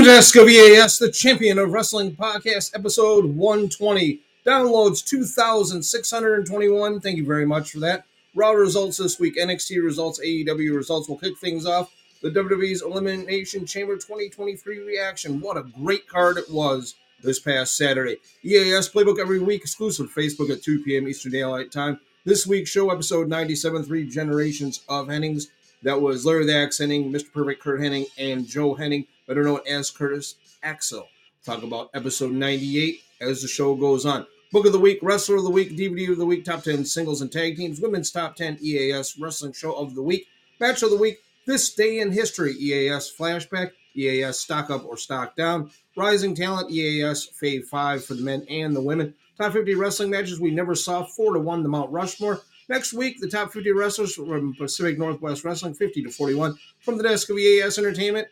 Welcome to SWAS, the Champion of Wrestling Podcast, episode 120. Downloads 2,621. Thank you very much for that. Raw results this week, NXT results, AEW results. We'll kick things off. The WWE's Elimination Chamber 2023 reaction. What a great card it was this past Saturday. EAS Playbook every week, exclusive Facebook at 2 p.m. Eastern Daylight Time. This week's show, episode 97, Three Generations of Hennings. That was Larry the Axe Henning, Mr. Perfect Kurt Henning, and Joe Henning, better known as Curtis Axel. Talk about episode 98 as the show goes on. Book of the week, wrestler of the week, DVD of the week, top 10 singles and tag teams, women's top 10 EAS wrestling show of the week, match of the week, this day in history, EAS flashback, EAS stock up or stock down, rising talent, EAS fave 5 for the men and the women, top 50 wrestling matches we never saw, 4-1 the Mount Rushmore. Next week, the top 50 wrestlers from Pacific Northwest Wrestling, 50-41, from the desk of EAS Entertainment.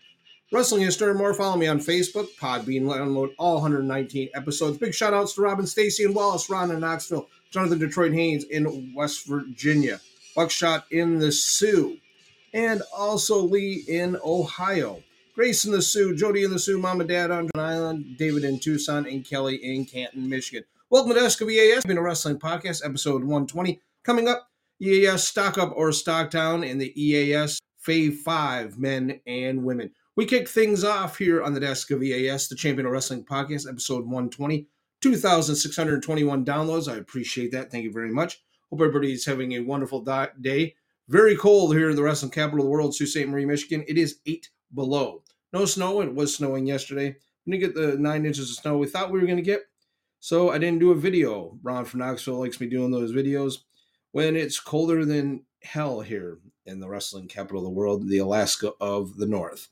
Wrestling history and more. Follow me on Facebook, Podbean, download all 119 episodes. Big shout-outs to Robin, Stacy, and Wallace, Ron in Knoxville, Jonathan Detroit Haynes in West Virginia, Buckshot in the Sioux, and also Lee in Ohio, Grace in the Sioux, Jody in the Sioux, Mom and Dad on John Island, David in Tucson, and Kelly in Canton, Michigan. Welcome to desk of EAS, been a wrestling podcast, episode 120. Coming up, EAS Stock Up or Stock Down in the EAS Fave 5 Men and Women. We kick things off here on the desk of EAS, the Champion of Wrestling Podcast, episode 120, 2,621 downloads. I appreciate that. Thank you very much. Hope everybody's having a wonderful day. Very cold here in the wrestling capital of the world, Sault Ste. Marie, Michigan. It is 8 below. No snow. It was snowing yesterday. We didn't get the 9 inches of snow we thought we were going to get, so I didn't do a video. Ron from Knoxville likes me doing those videos. When it's colder than hell here in the wrestling capital of the world, the Alaska of the North.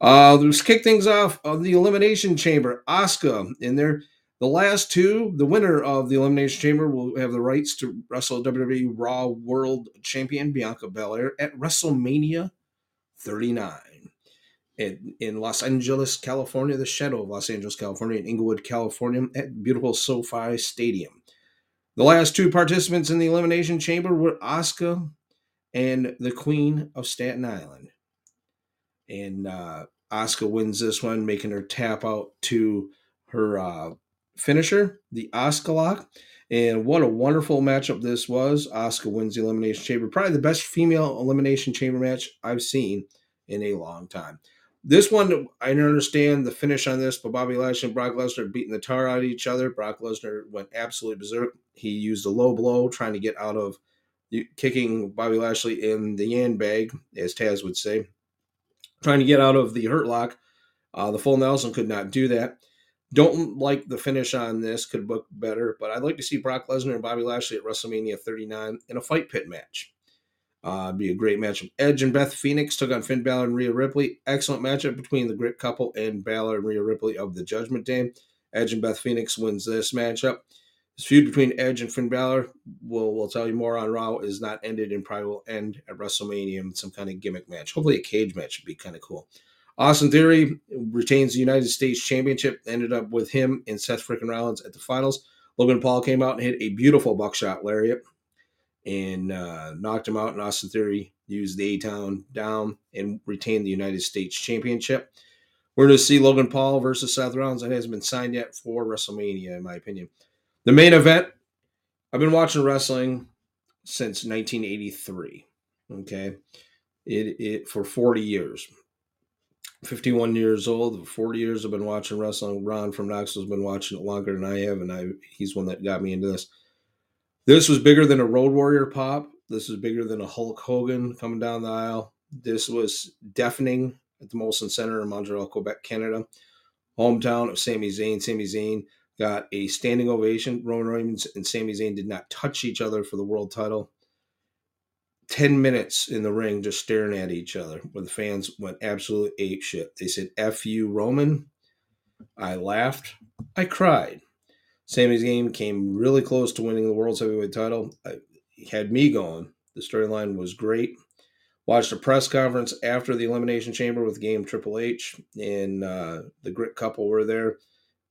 Let's kick things off of the Elimination Chamber. Asuka in there. The last two, the winner of the Elimination Chamber, will have the rights to wrestle WWE Raw World Champion Bianca Belair at WrestleMania 39 in Los Angeles, California, the shadow of Los Angeles, California, in Inglewood, California, at beautiful SoFi Stadium. The last two participants in the Elimination Chamber were Asuka and the Queen of Staten Island. And Asuka wins this one, making her tap out to her finisher, the Asuka Lock. And what a wonderful matchup this was. Asuka wins the Elimination Chamber. Probably the best female Elimination Chamber match I've seen in a long time. This one, I don't understand the finish on this, but Bobby Lashley and Brock Lesnar beating the tar out of each other. Brock Lesnar went absolutely berserk. He used a low blow trying to get out of kicking Bobby Lashley in the yan bag, as Taz would say, trying to get out of the hurt lock. The full Nelson could not do that. Don't like the finish on this. Could look better, but I'd like to see Brock Lesnar and Bobby Lashley at WrestleMania 39 in a fight pit match. It'd be a great matchup. Edge and Beth Phoenix took on Finn Balor and Rhea Ripley. Excellent matchup between the Grit couple and Balor and Rhea Ripley of the Judgment Day. Edge and Beth Phoenix wins this matchup. This feud between Edge and Finn Balor, we'll tell you more on Raw, is not ended and probably will end at WrestleMania in some kind of gimmick match. Hopefully a cage match would be kind of cool. Austin Theory retains the United States Championship. Ended up with him and Seth freaking Rollins at the finals. Logan Paul came out and hit a beautiful buckshot lariat and knocked him out, and Austin Theory used the A-Town down and retained the United States Championship. We're going to see Logan Paul versus Seth Rollins. That hasn't been signed yet for WrestleMania, in my opinion. The main event, I've been watching wrestling since 1983, okay? It for 40 years. 51 years old, 40 years I've been watching wrestling. Ron from Knoxville has been watching it longer than I have, and he's one that got me into this. This was bigger than a Road Warrior pop. This was bigger than a Hulk Hogan coming down the aisle. This was deafening at the Molson Center in Montreal, Quebec, Canada. Hometown of Sami Zayn. Sami Zayn got a standing ovation. Roman Reigns and Sami Zayn did not touch each other for the world title. 10 minutes in the ring just staring at each other, where the fans went absolute apeshit. They said, F you, Roman. I laughed. I cried. Sami Zayn came really close to winning the World's Heavyweight title. He had me going. The storyline was great. Watched a press conference after the Elimination Chamber with Game Triple H, and the Grit couple were there,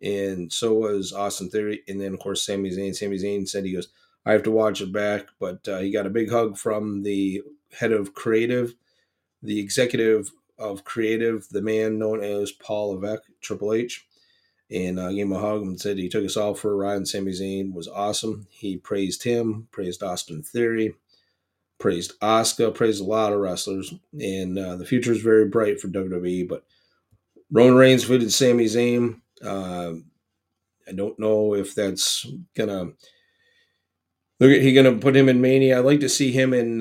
and so was Austin Theory, and then, of course, Sami Zayn. Sami Zayn said, he goes, I have to watch it back, but he got a big hug from the head of creative, the executive of creative, the man known as Paul Levesque, Triple H, and gave him a hug and said he took us all for a ride, and Sami Zayn was awesome. He praised him, praised Austin Theory, praised Asuka, praised a lot of wrestlers, and the future is very bright for WWE, but Roman Reigns defeated Sami Zayn. I don't know if that's going to... He's going to put him in Mania. I'd like to see him in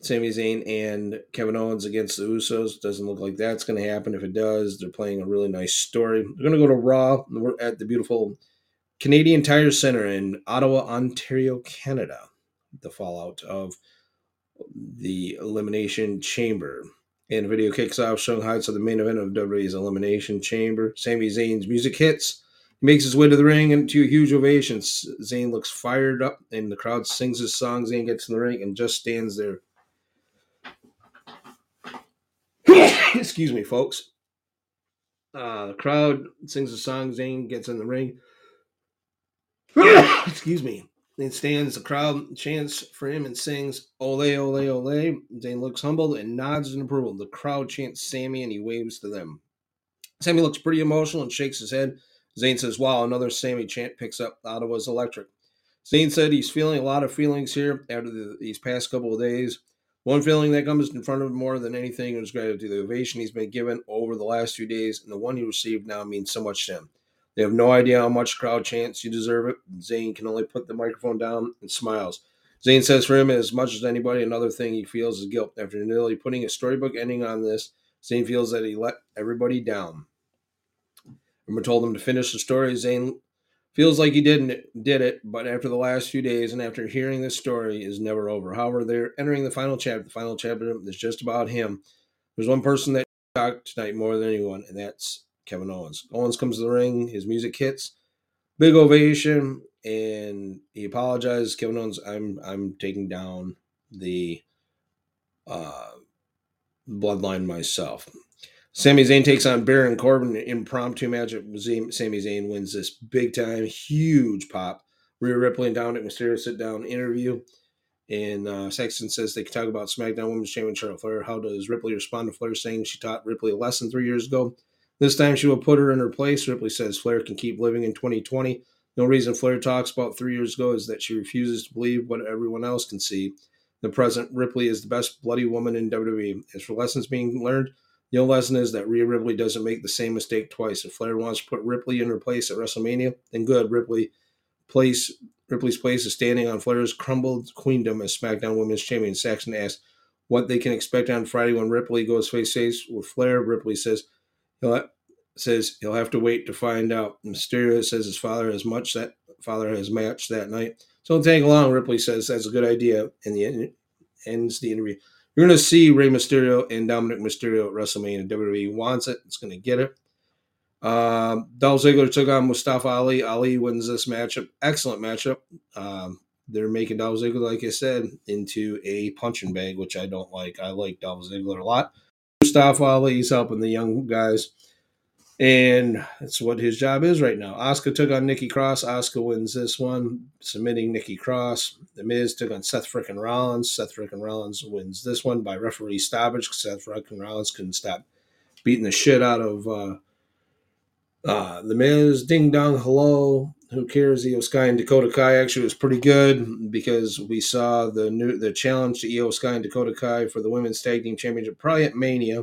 Sami Zayn and Kevin Owens against the Usos. Doesn't look like that's going to happen. If it does, they're playing a really nice story. They're going to go to Raw. We're at the beautiful Canadian Tire Centre in Ottawa, Ontario, Canada. The fallout of the Elimination Chamber. And the video kicks off, showing highlights of the main event of WWE's Elimination Chamber. Sami Zayn's music hits. He makes his way to the ring and to a huge ovation. Zayn looks fired up, and the crowd sings his song. Zayn gets in the ring and just stands there. Excuse me, folks. The crowd sings a song. Zayn gets in the ring. Excuse me. Then stands, the crowd chants for him and sings, "Ole, ole, ole." Zayn looks humbled and nods in approval. The crowd chants Sami, and he waves to them. Sami looks pretty emotional and shakes his head. Zayn says, "Wow," another Sami chant picks up. Ottawa's electric. Zayn said he's feeling a lot of feelings here after these past couple of days. One feeling that comes in front of him more than anything is gratitude. The ovation he's been given over the last few days, and the one he received now means so much to him. They have no idea how much crowd chants. You deserve it. Zayn can only put the microphone down and smiles. Zayn says for him, as much as anybody, another thing he feels is guilt. After nearly putting a storybook ending on this, Zayn feels that he let everybody down. Everyone told him to finish the story. Zayn feels like he did it, but after the last few days and after hearing this story is never over. However, they're entering the final chapter. The final chapter is just about him. There's one person that talked tonight more than anyone, and that's Kevin Owens. Owens comes to the ring. His music hits. Big ovation, and he apologizes. Kevin Owens, I'm taking down the bloodline myself. Sami Zayn takes on Baron Corbin in an impromptu match. Sami Zayn wins this big time, huge pop. Rhea Ripley and Dominic Mysterio sit down interview. And Sexton says they can talk about SmackDown Women's Champion Charlotte Flair. How does Ripley respond to Flair saying she taught Ripley a lesson 3 years ago? This time she will put her in her place. Ripley says Flair can keep living in 2020. No reason Flair talks about 3 years ago is that she refuses to believe what everyone else can see. The present Ripley is the best bloody woman in WWE. As for lessons being learned, the only lesson is that Rhea Ripley doesn't make the same mistake twice. If Flair wants to put Ripley in her place at WrestleMania, then good. Ripley's place is standing on Flair's crumbled queendom as SmackDown Women's Champion. Saxon asks what they can expect on Friday when Ripley goes face-to-face with Flair. Ripley says he'll have to wait to find out. Mysterio says his father has matched that night. So don't tag along, Ripley says. That's a good idea. And ends the interview. You're going to see Rey Mysterio and Dominic Mysterio at WrestleMania. WWE wants it. It's going to get it. Dolph Ziggler took on Mustafa Ali. Ali wins this matchup. Excellent matchup. They're making Dolph Ziggler, like I said, into a punching bag, which I don't like. I like Dolph Ziggler a lot. Mustafa Ali is helping the young guys, and that's what his job is right now. Asuka took on Nikki Cross. Asuka wins this one, submitting Nikki Cross. The Miz took on Seth frickin' Rollins. Seth frickin' Rollins wins this one by referee stoppage. Seth frickin' Rollins couldn't stop beating the shit out of The Miz. Ding dong, hello. Who cares? Io Sky and Dakota Kai actually was pretty good because we saw the challenge to Io Sky and Dakota Kai for the Women's Tag Team Championship, probably at Mania.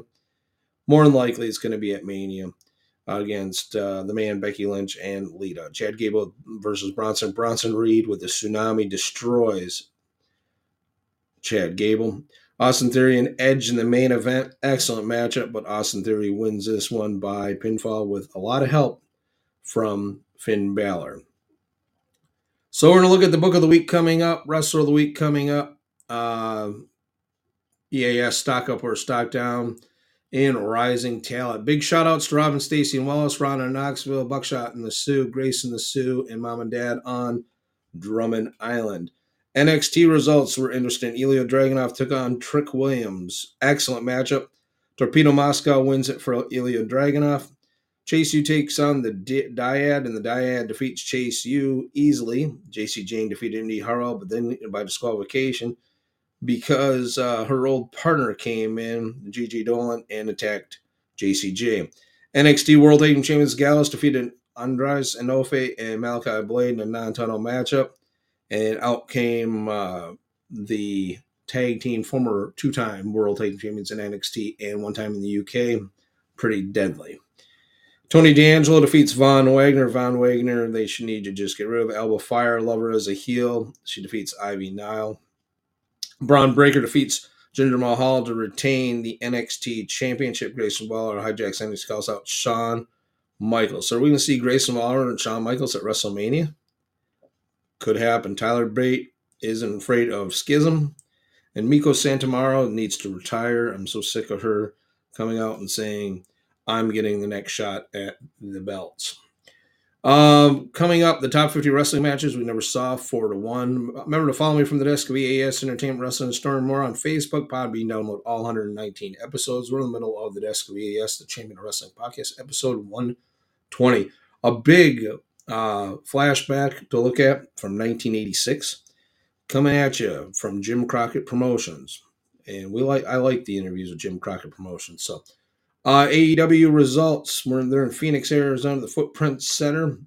More than likely, it's going to be at Mania. Against the man, Becky Lynch, and Lita. Chad Gable versus Bronson. Bronson Reed with the tsunami destroys Chad Gable. Austin Theory and Edge in the main event. Excellent matchup, but Austin Theory wins this one by pinfall with a lot of help from Finn Balor. So we're going to look at the book of the week coming up, wrestler of the week coming up, EAS stock up or stock down, and rising talent. Big shout-outs to Robin, Stacey, and Wallace, Ron in Knoxville, Buckshot in the Sioux, Grace in the Sioux, and Mom and Dad on Drummond Island. NXT results were interesting. Ilya Dragunov took on Trick Williams. Excellent matchup. Torpedo Moscow wins it for Ilya Dragunov. Chase U takes on the Dyad, and the Dyad defeats Chase U easily. JC Jane defeated Indy Harwell, but then by disqualification. because her old partner came in, Gigi Dolan, and attacked JC Jane. NXT World Tag Team Champions Gallus defeated Andrade Inoue and Malachi Black in a non-title matchup, and out came the tag team, former two-time World Tag Team Champions in NXT and one time in the UK, Pretty Deadly. Tony D'Angelo defeats Von Wagner. Von Wagner, they should need to just get rid of. Elba Fire, love her as a heel. She defeats Ivy Nile. Braun Breaker defeats Jinder Mahal to retain the NXT Championship. Grayson Waller hijacks NXT, calls out Shawn Michaels. So are we going to see Grayson Waller and Shawn Michaels at WrestleMania? Could happen. Tyler Bate isn't afraid of Schism. And Miko Santomaro needs to retire. I'm so sick of her coming out and saying, I'm getting the next shot at the belts. Coming up, the top 50 wrestling matches we never saw, 4-1. Remember to follow me from the desk of EAS Entertainment Wrestling and Storm more on Facebook, Podbean, download all 119 episodes. We're in the middle of the desk of EAS, the Champion of Wrestling Podcast, episode 120. A big flashback to look at from 1986, coming at you from Jim Crockett Promotions. And I like the interviews with Jim Crockett Promotions, so... AEW results. They're in Phoenix, Arizona, the Footprint Center.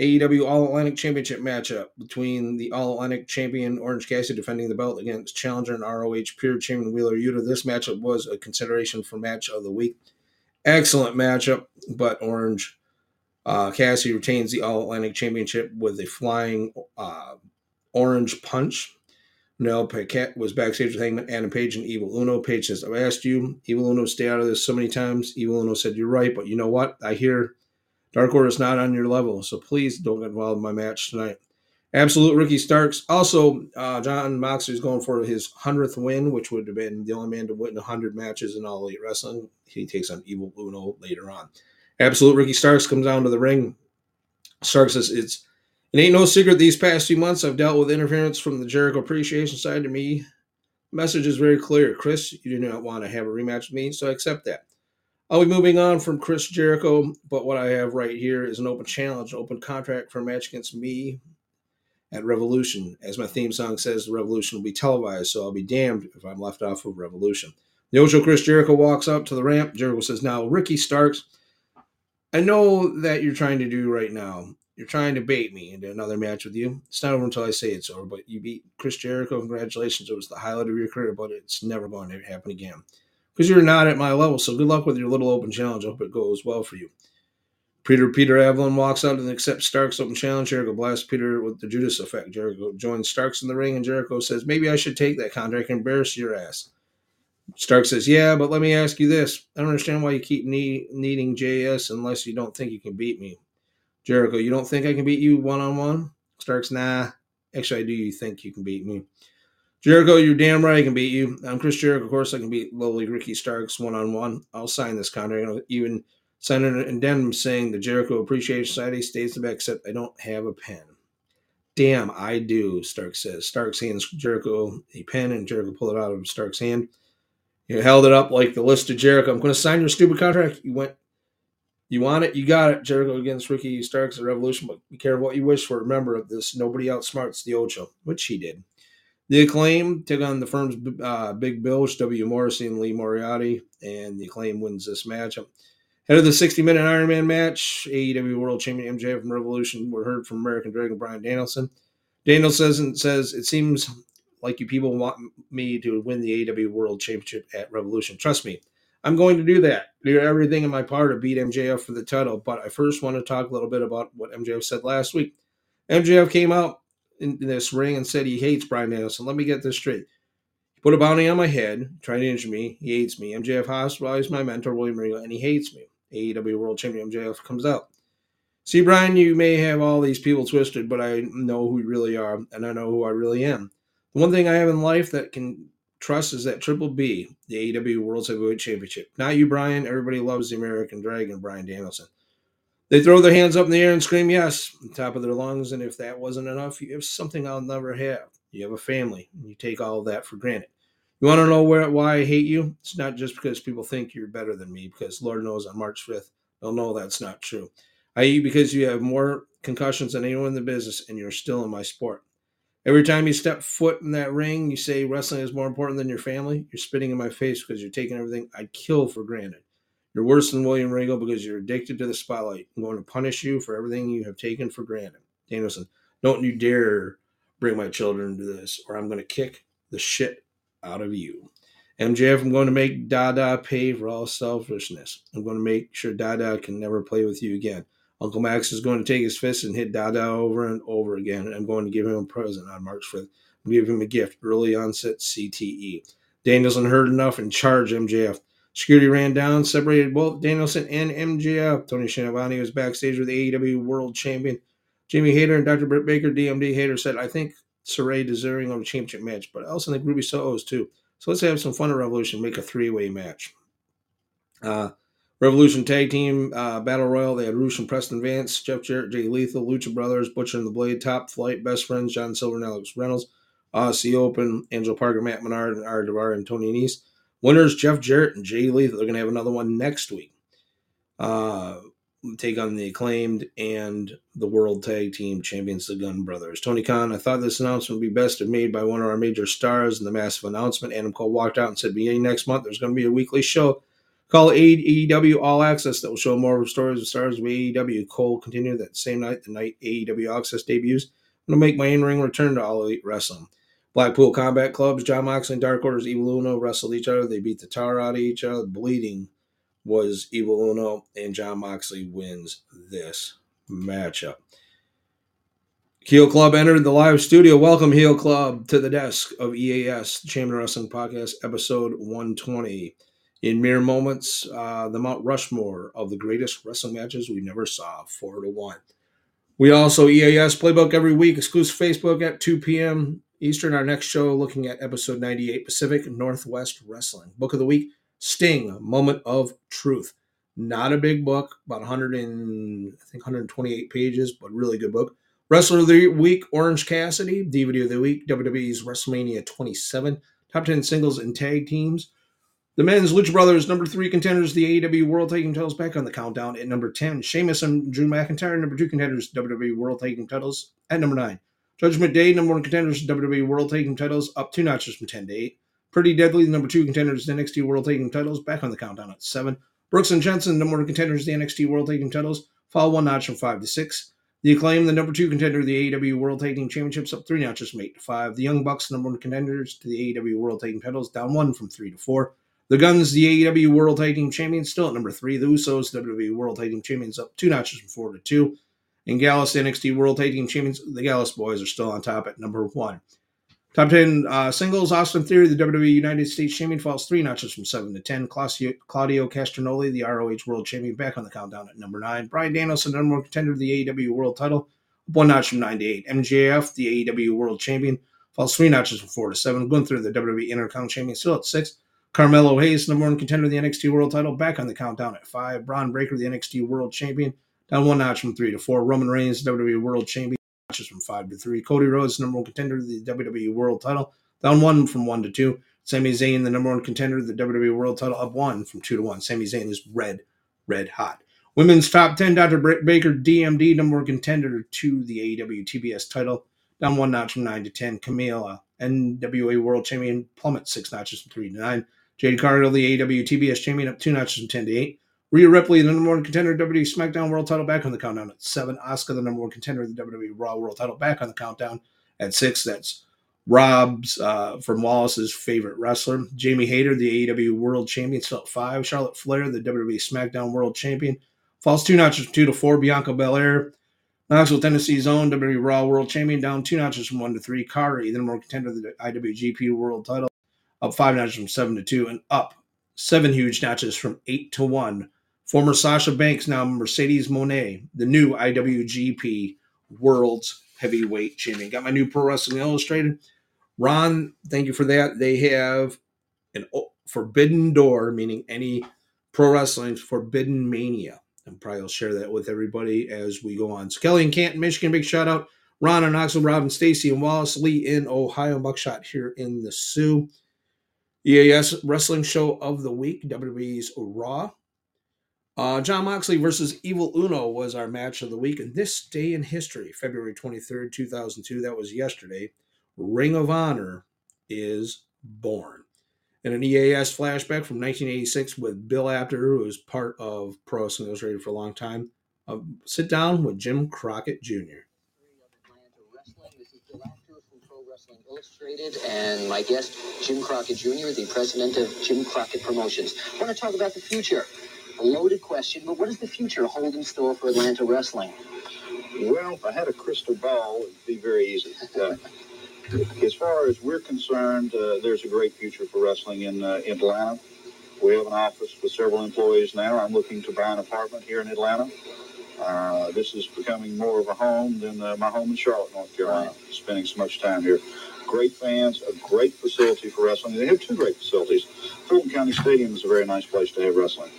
AEW All-Atlantic Championship matchup between the All-Atlantic champion Orange Cassidy defending the belt against challenger and ROH Pure Champion Wheeler Yuta. This matchup was a consideration for match of the week. Excellent matchup, but Orange Cassidy retains the All-Atlantic Championship with a flying orange punch. No, Paquette was backstage with Hangman, Adam Page, and Evil Uno. Page says, I've asked you, Evil Uno, stay out of this so many times. Evil Uno said, you're right, but you know what? I hear Dark Order is not on your level, so please don't get involved in my match tonight. Absolute Ricky Starks. Also, John Moxley is going for his 100th win, which would have been the only man to win 100 matches in All Elite Wrestling. He takes on Evil Uno later on. Absolute Ricky Starks comes down to the ring. Starks says, It ain't no secret these past few months I've dealt with interference from the Jericho appreciation side. To me, the message is very clear. Chris, you do not want to have a rematch with me, so I accept that. I'll be moving on from Chris Jericho, but what I have right here is an open challenge, open contract for a match against me at Revolution. As my theme song says, the Revolution will be televised, so I'll be damned if I'm left off of Revolution. The Ocho Chris Jericho walks up to the ramp. Jericho says, now, Ricky Starks, I know that you're trying to do right now. You're trying to bait me into another match with you. It's not over until I say it's over, but you beat Chris Jericho. Congratulations. It was the highlight of your career, but it's never going to happen again because you're not at my level. So good luck with your little open challenge. I hope it goes well for you. Peter Avalon walks out and accepts Stark's open challenge. Jericho blasts Peter with the Judas effect. Jericho joins Starks in the ring, and Jericho says, maybe I should take that contract and embarrass your ass. Stark says, yeah, but let me ask you this. I don't understand why you keep needing JS unless you don't think you can beat me. Jericho, you don't think I can beat you one-on-one? Starks, nah. Actually, I do think you can beat me. Jericho, you're damn right I can beat you. I'm Chris Jericho. Of course, I can beat lowly Ricky Starks one-on-one. I'll sign this contract. I'll even sign an addendum saying the Jericho Appreciation Society stays in the back, except I don't have a pen. Damn, I do, Starks says. Starks hands Jericho a pen, and Jericho pulled it out of Starks' hand. He held it up like the list of Jericho. I'm going to sign your stupid contract. You want it? You got it. Jericho against Ricky Starks at Revolution, but be careful what you wish for. Remember this, nobody outsmarts the Ocho, which he did. The Acclaim took on the firm's Big Bill, which W. Morrissey and Lee Moriarty, and the Acclaim wins this matchup. Head of the 60-minute Iron Man match, AEW World Champion MJF from Revolution were heard from American Dragon Bryan Danielson. Danielson says, it seems like you people want me to win the AEW World Championship at Revolution. Trust me. I'm going to do that. Do everything in my power to beat MJF for the title, but I first want to talk a little bit about what MJF said last week. MJF came out in this ring and said he hates Bryan Danielson. Let me get this straight. He put a bounty on my head, tried to injure me. He hates me. MJF hospitalized my mentor, William Regal, and he hates me. AEW World Champion MJF comes out. See, Bryan, you may have all these people twisted, but I know who you really are, and I know who I really am. The one thing I have in life that can... trust is that Triple B, the AEW World Heavyweight Championship. Not you, Bryan. Everybody loves the American Dragon, Bryan Danielson. They throw their hands up in the air and scream yes on top of their lungs, and if that wasn't enough, you have something I'll never have. You have a family, and you take all of that for granted. You want to know why I hate you? It's not just because people think you're better than me, because Lord knows on March 5th, they'll know that's not true. I hate you because you have more concussions than anyone in the business, and you're still in my sport. Every time you step foot in that ring, you say wrestling is more important than your family. You're spitting in my face because you're taking everything I kill for granted. You're worse than William Regal because you're addicted to the spotlight. I'm going to punish you for everything you have taken for granted. Danielson, don't you dare bring my children to this, or I'm going to kick the shit out of you. MJF, I'm going to make Dada pay for all selfishness. I'm going to make sure Dada can never play with you again. Uncle Max is going to take his fist and hit Dada over and over again, and I'm going to give him a present on March 5th. I'm giving him a gift, early onset CTE. Danielson heard enough and charged MJF. Security ran down, separated both Danielson and MJF. Tony Schiavone was backstage with the AEW World Champion. Jamie Hayter and Dr. Britt Baker, DMD. Hayter said, I think Sarray deserving of a championship match, but I also think Ruby Soho is too. So let's have some fun at Revolution, make a three-way match. Revolution Tag Team Battle Royal, they had Rush and Preston Vance, Jeff Jarrett, Jay Lethal, Lucha Brothers, Butcher and the Blade, Top Flight, Best Friends, John Silver and Alex Reynolds, Aussie Open, Angelo Parker, Matt Menard, and Ara Dvar and Tony Nese. Winners, Jeff Jarrett and Jay Lethal. They're going to have another one next week. Take on the Acclaimed and the World Tag Team Champions, the Gunn Brothers. Tony Khan, I thought this announcement would be best if made by one of our major stars in the massive announcement. Adam Cole walked out and said, beginning next month, there's going to be a weekly show called AEW All Access that will show more stories of stars of AEW. Cole continued that same night, the night AEW All Access debuts. I'm going to make my in-ring return to All Elite Wrestling. Blackpool Combat Clubs, John Moxley and Dark Order's Evil Uno wrestled each other. They beat the tar out of each other. Bleeding was Evil Uno, and John Moxley wins this matchup. Heel Club entered the live studio. Welcome, Heel Club, to the desk of EAS, the Chamber Wrestling Podcast, episode 120. In mere moments, the Mount Rushmore of the greatest wrestling matches we never saw, 4-1. We also EAS Playbook every week, exclusive Facebook at 2 p.m. Eastern. Our next show looking at episode 98, Pacific Northwest Wrestling. Book of the week, Sting, Moment of Truth. Not a big book, about 128 pages, but really good book. Wrestler of the Week, Orange Cassidy. DVD of the Week, WWE's WrestleMania 27. Top 10 singles and tag teams. The men's Lucha Brothers, number 3 contenders, the AEW World Tag Team titles back on the countdown at number 10. Sheamus and Drew McIntyre, number 2 contenders, WWE World Tag Team titles at number 9. Judgment Day, number 1 contenders, WWE World Tag Team titles up 2 notches from 10 to 8. Pretty Deadly, the number 2 contenders, the NXT World Tag Team titles back on the countdown at 7. Brooks and Jensen, number 1 contenders, the NXT World Tag Team titles fall 1 notch from 5 to 6. The Acclaim, the number 2 contender, the AEW World Tag Team championships up 3 notches from 8 to 5. The Young Bucks, number 1 contenders to the AEW World Tag Team titles down 1 from 3 to 4. The Guns, the AEW World Tag Team champions, still at number 3. The Usos, WWE World Tag Team champions up 2 notches from 4 to 2. And Gallus, NXT World Tag Team Champions, the Gallus Boys are still on top at number 1. Top 10 singles, Austin Theory, the WWE United States Champion, falls 3 notches from 7 to 10. Claudio Castagnoli, the ROH World Champion, back on the countdown at number 9. Brian Danielson, number 1 contender of the AEW World title, 1 notch from 9 to 8. MJF, the AEW World Champion, falls 3 notches from 4 to 7. Gunther, the WWE Intercontinental Champion, still at 6. Carmelo Hayes, number 1 contender of the NXT World title, back on the countdown at 5. Braun Breaker, the NXT World Champion, down 1 notch from 3 to 4. Roman Reigns, WWE World Champion, notches from 5 to 3. Cody Rhodes, number 1 contender to the WWE World title, down 1 from 1 to 2. Sami Zayn, the number 1 contender to the WWE World title, up 1 from 2 to 1. Sami Zayn is red hot. Women's top 10, Dr. Britt Baker, DMD, number 1 contender to the AEW TBS title, down 1 notch from 9 to 10. Camilla, NWA World Champion, plummets 6 notches from 3 to 9. Jade Cargill, the AEW TBS Champion, up 2 notches from 10 to 8. Rhea Ripley, the number 1 contender, WWE SmackDown World title, back on the countdown at 7. Asuka, the number 1 contender, the WWE Raw World title, back on the countdown at 6. That's Rob's from Wallace's favorite wrestler. Jamie Hayter, the AEW World Champion, still at 5. Charlotte Flair, the WWE SmackDown World Champion, falls 2 notches from 2 to 4. Bianca Belair, Knoxville, Tennessee's own WWE Raw World Champion, down 2 notches from 1 to 3. Kari, the number 1 contender, the IWGP World title, up 5 notches from 7 to 2, and up 7 huge notches from 8 to 1. Former Sasha Banks, now Mercedes Moné, the new IWGP World's Heavyweight Champion. Got my new Pro Wrestling Illustrated. Ron, thank you for that. They have an forbidden door, meaning any pro wrestling's forbidden mania. And probably I'll share that with everybody as we go on. So Kelly in Canton, Michigan, big shout out. Ron and Oxel, Robin, Stacy and Wallace, Lee in Ohio, Buckshot here in the Sioux. EAS Wrestling Show of the Week, WWE's Raw. John Moxley versus Evil Uno was our match of the week. And this day in history, February 23rd, 2002, that was yesterday, Ring of Honor is born. And an EAS flashback from 1986 with Bill Apter, who was part of Pro Wrestling Illustrated for a long time. A sit down with Jim Crockett Jr. Wrestling Illustrated, and my guest, Jim Crockett Jr., the president of Jim Crockett Promotions. I want to talk about the future. A loaded question, but what does the future hold in store for Atlanta wrestling? Well, if I had a crystal ball, it would be very easy. As far as we're concerned, there's a great future for wrestling in Atlanta. We have an office with several employees now. I'm looking to buy an apartment here in Atlanta. This is becoming more of a home than my home in Charlotte, North Carolina, spending so much time here. Great fans, a great facility for wrestling. They have two great facilities. Fulton County Stadium is a very nice place to have wrestling,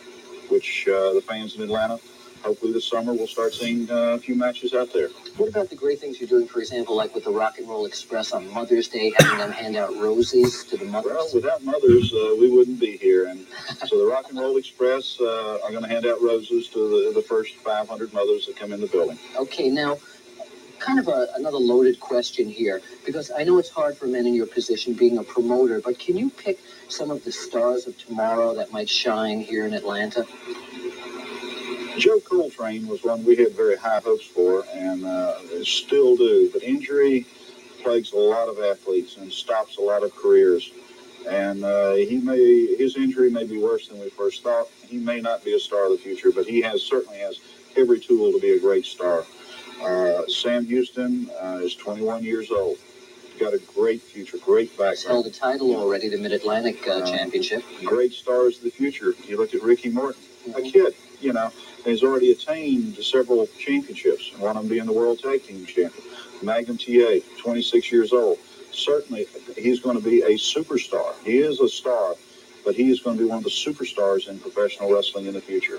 which the fans in Atlanta, hopefully this summer, will start seeing a few matches out there. What about the great things you're doing, for example, like with the Rock and Roll Express on Mother's Day, having them hand out roses to the mothers? Well, without mothers, we wouldn't be here. And so the Rock and Roll Express are going to hand out roses to the first 500 mothers that come in the building. Okay, now, kind of another loaded question here, because I know it's hard for men in your position being a promoter, but can you pick some of the stars of tomorrow that might shine here in Atlanta? Joe Coltrane was one we had very high hopes for, and still do, but injury plagues a lot of athletes and stops a lot of careers, and his injury may be worse than we first thought. He may not be a star of the future, but he certainly has every tool to be a great star. Sam Houston is 21 years old. He's got a great future, great background. He's held a title already, the Mid-Atlantic Championship. Great stars of the future. You looked at Ricky Morton, a kid, you know. He's already attained several championships, one of them being the World Tag Team Champion. Magnum TA, 26 years old. Certainly, he's going to be a superstar. He is a star, but he is going to be one of the superstars in professional wrestling in the future.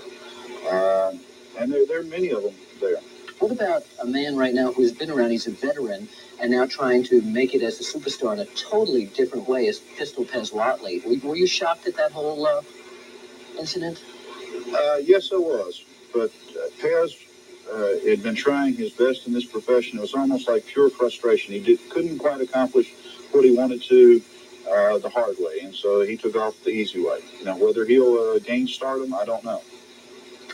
And there are many of them there. What about a man right now who's been around, he's a veteran, and now trying to make it as a superstar in a totally different way as Pistol Pez Watley? Were you shocked at that whole incident? Yes, I was. But Pez had been trying his best in this profession. It was almost like pure frustration. He couldn't quite accomplish what he wanted to the hard way, and so he took off the easy way. Now, whether he'll gain stardom, I don't know.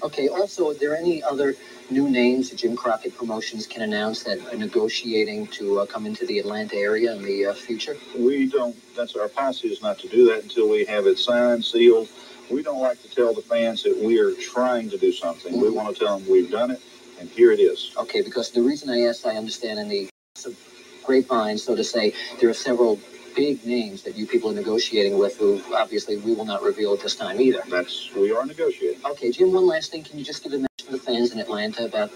Okay, also, are there any other new names that Jim Crockett Promotions can announce that are negotiating to come into the Atlanta area in the future? We don't. That's our policy, is not to do that until we have it signed, sealed. We don't like to tell the fans that we are trying to do something. We want to tell them we've done it, and here it is. Okay, because the reason I asked, I understand in the grapevine, so to say, there are several big names that you people are negotiating with who, obviously, we will not reveal at this time either. We are negotiating. Okay, Jim, one last thing. Can you just give a message to the fans in Atlanta about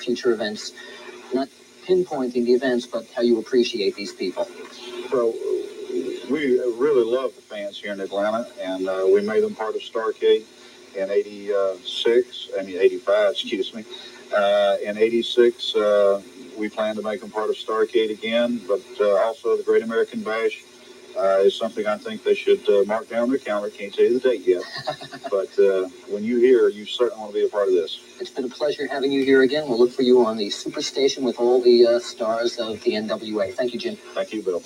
future events? Not pinpointing the events, but how you appreciate these people. So, we really love the fans here in Atlanta, and we made them part of Starrcade in 85, excuse me. In 86, we plan to make them part of Starrcade again, but also the Great American Bash is something I think they should mark down their calendar. Can't tell you the date yet, but when you're here, you certainly want to be a part of this. It's been a pleasure having you here again. We'll look for you on the Superstation with all the stars of the NWA. Thank you, Jim. Thank you, Bill.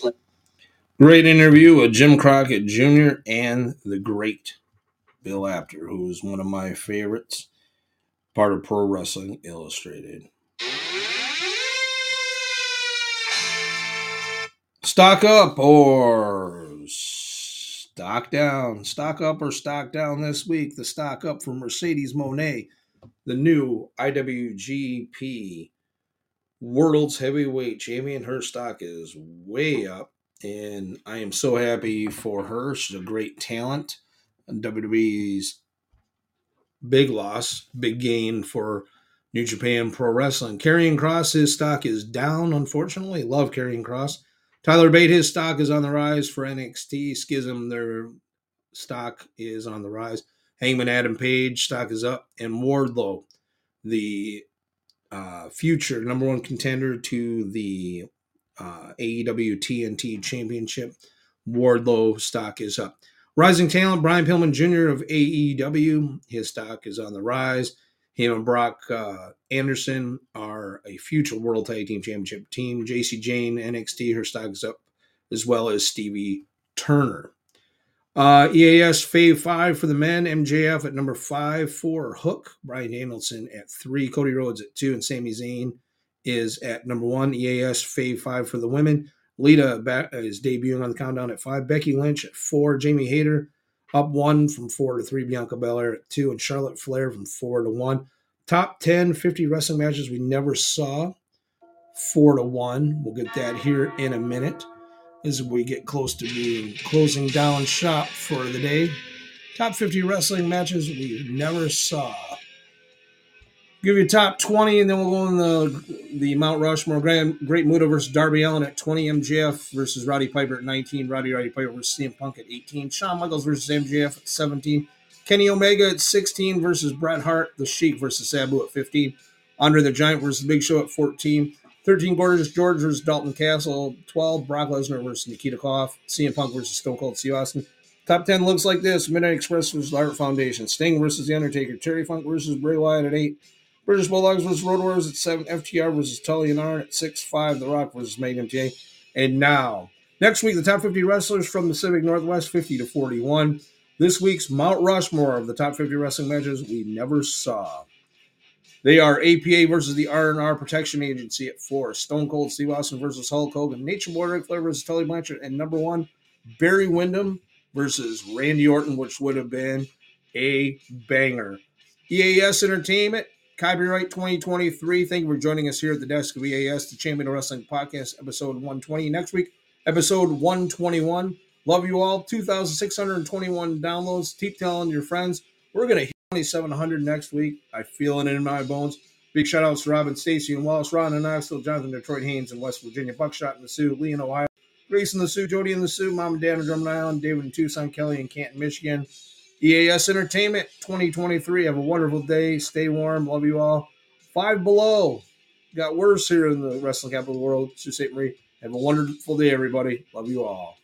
Great interview with Jim Crockett Jr. and the great Bill Apter, who is one of my favorites, part of Pro Wrestling Illustrated. Stock up or stock down. Stock up or stock down this week. The stock up for Mercedes Moné, the new IWGP World's Heavyweight Champion. Her stock is way up. And I am so happy for her. She's a great talent. And WWE's big loss, big gain for New Japan Pro Wrestling. Karrion Kross, his stock is down, unfortunately. Love Karrion Kross. Tyler Bate, his stock is on the rise for NXT. Schism, their stock is on the rise. Hangman Adam Page, stock is up. And Wardlow, the future number one contender to the AEW TNT Championship. Wardlow stock is up. Rising talent Brian Pillman Jr. of AEW, his stock is on the rise. Him and Brock Anderson are a future World Tag Team Championship team. JC Jane, NXT, her stock is up, as well as Stevie Turner. EAS Fave 5 for the men. MJF at number 5, 4 Hook. Bryan Danielson at 3. Cody Rhodes at 2. And Sami Zayn is at number 1. EAS Fave 5 for the women. Lita is debuting on the countdown at 5. Becky Lynch at 4. Jamie Hayter up 1 from 4 to 3. Bianca Belair at 2. And Charlotte Flair from 4 to 1. Top 10, 50 wrestling matches we never saw. 4 to 1. We'll get that here in a minute as we get close to being closing down shop for the day. Top 50 wrestling matches we never saw. Give you top 20, and then we'll go in the Mount Rushmore. Great Muta versus Darby Allin at 20. MJF versus Roddy Piper at 19. Roddy Piper versus CM Punk at 18. Shawn Michaels versus MJF at 17. Kenny Omega at 16 versus Bret Hart. The Sheik versus Sabu at 15. Andre the Giant versus Big Show at 14. 13, Gorgeous George versus Dalton Castle. 12, Brock Lesnar versus Nikita Cross. CM Punk versus Stone Cold Steve Austin. Top 10 looks like this. Midnight Express versus the Hart Foundation. Sting versus The Undertaker. Terry Funk versus Bray Wyatt at 8. British Bulldogs versus Road Warriors at 7. FTR versus Tully and Arn at 6. 5, The Rock versus Magnum J. And now, next week, the top 50 wrestlers from the Pacific Northwest, 50 to 41. This week's Mount Rushmore of the top 50 wrestling matches we never saw. They are APA versus the R&R Protection Agency at 4. Stone Cold Steve Austin versus Hulk Hogan. Nature Boy Ric Flair versus Tully Blanchard. And number 1, Barry Windham versus Randy Orton, which would have been a banger. EAS Entertainment, copyright 2023. Thank you for joining us here at the desk of EAS, the Champion of Wrestling Podcast, episode 120. Next week, episode 121. Love you all. 2,621 downloads. Keep telling your friends. We're going to 2,700 next week. I feel it in my bones. Big shout outs to Robin, Stacy, and Wallace, Ron, and Knoxville, Jonathan, Detroit, Haynes, and West Virginia, Buckshot, and the Sioux, Lee, in Ohio, Grace, and the Sioux, Jody, and the Sioux, Mom and Dad, in Drummond Island, David, and Tucson, Kelly, and Canton, Michigan. EAS Entertainment 2023. Have a wonderful day. Stay warm. Love you all. 5 below. Got worse here in the wrestling capital of the world, Sault Ste. Marie. Have a wonderful day, everybody. Love you all.